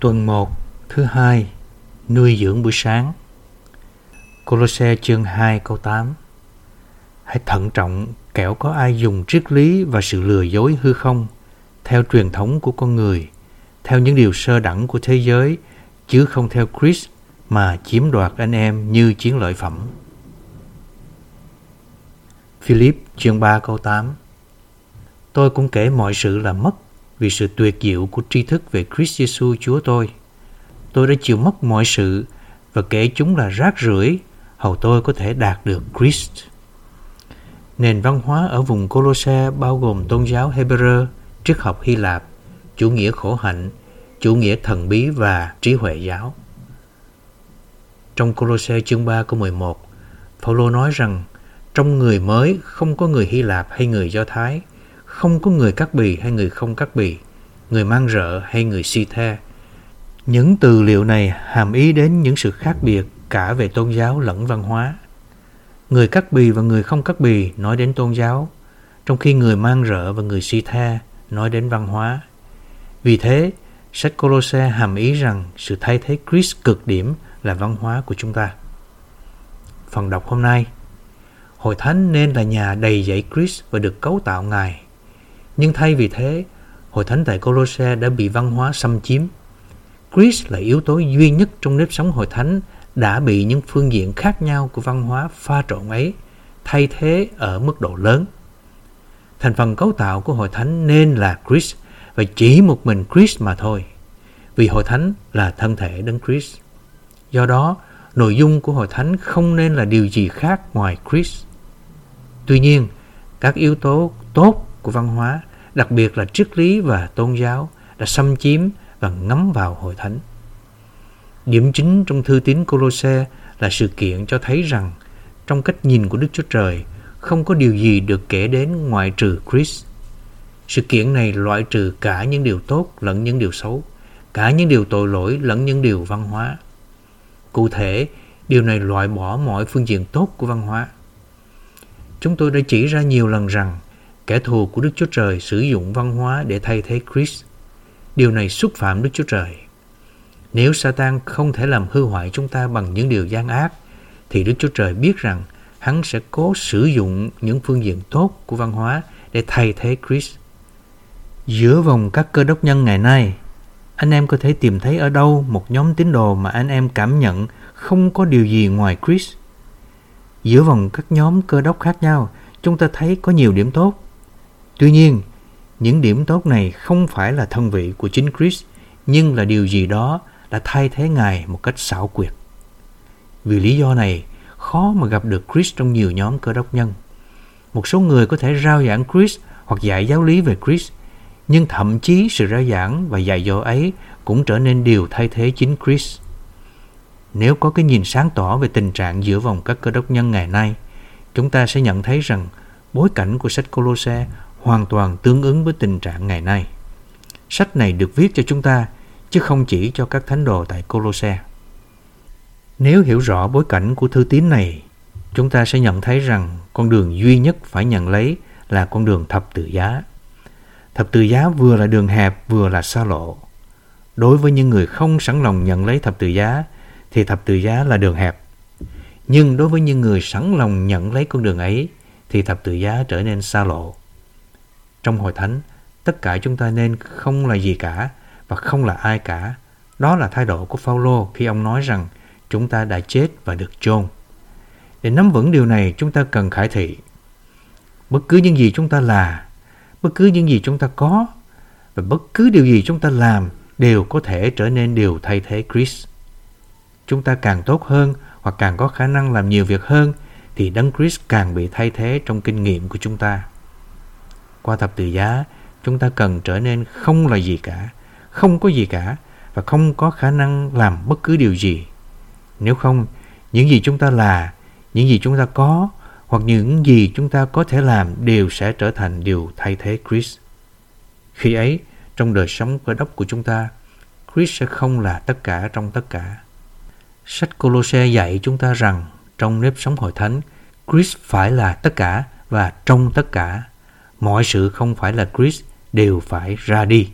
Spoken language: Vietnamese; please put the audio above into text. Tuần 1, thứ 2, nuôi dưỡng buổi sáng. Cô-lô-se chương 2 câu 8. Hãy thận trọng kẻo có ai dùng triết lý và sự lừa dối hư không, theo truyền thống của con người, theo những điều sơ đẳng của thế giới, chứ không theo Christ mà chiếm đoạt anh em như chiến lợi phẩm. Philip chương 3 câu 8. Tôi cũng kể mọi sự là mất vì sự tuyệt diệu của tri thức về Christ Jesus Chúa tôi. Tôi đã chịu mất mọi sự và kể chúng là rác rưởi, hầu tôi có thể đạt được Christ. Nền văn hóa ở vùng Cô-lô-se bao gồm tôn giáo Hebrew, triết học Hy Lạp, chủ nghĩa khổ hạnh, chủ nghĩa thần bí và trí huệ giáo. Trong Cô-lô-se chương 3 câu 11, Phao-lô nói rằng trong người mới không có người Hy Lạp hay người Do Thái, không có người cắt bì hay người không cắt bì, người mang rợ hay người si the. Những từ liệu này hàm ý đến những sự khác biệt cả về tôn giáo lẫn văn hóa. Người cắt bì và người không cắt bì nói đến tôn giáo, trong khi người mang rợ và người si the nói đến văn hóa. Vì thế, sách Cô-lô-se hàm ý rằng sự thay thế Christ cực điểm là văn hóa của chúng ta. Phần đọc hôm nay, Hội Thánh nên là nhà đầy dạy Christ và được cấu tạo Ngài. Nhưng thay vì thế, Hội Thánh tại Cô-lô-se đã bị văn hóa xâm chiếm. Christ là yếu tố duy nhất trong nếp sống Hội Thánh đã bị những phương diện khác nhau của văn hóa pha trộn ấy thay thế ở mức độ lớn. Thành phần cấu tạo của Hội Thánh nên là Christ và chỉ một mình Christ mà thôi, vì Hội Thánh là thân thể Đấng Christ. Do đó, nội dung của Hội Thánh không nên là điều gì khác ngoài Christ. Tuy nhiên, các yếu tố tốt của văn hóa, đặc biệt là triết lý và tôn giáo, đã xâm chiếm và ngấm vào Hội Thánh. Điểm chính trong thư tín Cô-lô-se là sự kiện cho thấy rằng trong cách nhìn của Đức Chúa Trời không có điều gì được kể đến ngoại trừ Christ. Sự kiện này loại trừ cả những điều tốt lẫn những điều xấu, cả những điều tội lỗi lẫn những điều văn hóa. Cụ thể, điều này loại bỏ mọi phương diện tốt của văn hóa. Chúng tôi đã chỉ ra nhiều lần rằng kẻ thù của Đức Chúa Trời sử dụng văn hóa để thay thế Christ. Điều này xúc phạm Đức Chúa Trời. Nếu Satan không thể làm hư hoại chúng ta bằng những điều gian ác, thì Đức Chúa Trời biết rằng hắn sẽ cố sử dụng những phương diện tốt của văn hóa để thay thế Christ. Giữa vòng các cơ đốc nhân ngày nay, anh em có thể tìm thấy ở đâu một nhóm tín đồ mà anh em cảm nhận không có điều gì ngoài Christ? Giữa vòng các nhóm cơ đốc khác nhau, chúng ta thấy có nhiều điểm tốt. Tuy nhiên, những điểm tốt này không phải là thân vị của chính Christ, nhưng là điều gì đó đã thay thế Ngài một cách xảo quyệt. Vì lý do này, khó mà gặp được Christ trong nhiều nhóm cơ đốc nhân. Một số người có thể rao giảng Christ hoặc dạy giáo lý về Christ, nhưng thậm chí sự rao giảng và dạy dỗ ấy cũng trở nên điều thay thế chính Christ. Nếu có cái nhìn sáng tỏ về tình trạng giữa vòng các cơ đốc nhân ngày nay, chúng ta sẽ nhận thấy rằng bối cảnh của sách Cô-lô-se hoàn toàn tương ứng với tình trạng ngày nay. Sách này được viết cho chúng ta, chứ không chỉ cho các thánh đồ tại Cô-lô-se. Nếu hiểu rõ bối cảnh của thư tín này, chúng ta sẽ nhận thấy rằng con đường duy nhất phải nhận lấy là con đường thập tự giá. Thập tự giá vừa là đường hẹp vừa là xa lộ. Đối với những người không sẵn lòng nhận lấy thập tự giá, thì thập tự giá là đường hẹp. Nhưng đối với những người sẵn lòng nhận lấy con đường ấy, thì thập tự giá trở nên xa lộ. Trong Hội Thánh, tất cả chúng ta nên không là gì cả và không là ai cả. Đó là thái độ của Phao-lô khi ông nói rằng chúng ta đã chết và được chôn. Để nắm vững điều này, chúng ta cần khải thị. Bất cứ những gì chúng ta là, bất cứ những gì chúng ta có và bất cứ điều gì chúng ta làm đều có thể trở nên điều thay thế Christ. Chúng ta càng tốt hơn hoặc càng có khả năng làm nhiều việc hơn thì Đấng Christ càng bị thay thế trong kinh nghiệm của chúng ta. Qua thập tự giá, chúng ta cần trở nên không là gì cả, không có gì cả và không có khả năng làm bất cứ điều gì. Nếu không, những gì chúng ta là, những gì chúng ta có hoặc những gì chúng ta có thể làm đều sẽ trở thành điều thay thế Christ. Khi ấy, trong đời sống cơ đốc của chúng ta, Christ sẽ không là tất cả trong tất cả. Sách Cô-lô-se dạy chúng ta rằng trong nếp sống Hội Thánh, Christ phải là tất cả và trong tất cả. Mọi sự không phải là Christ đều phải ra đi.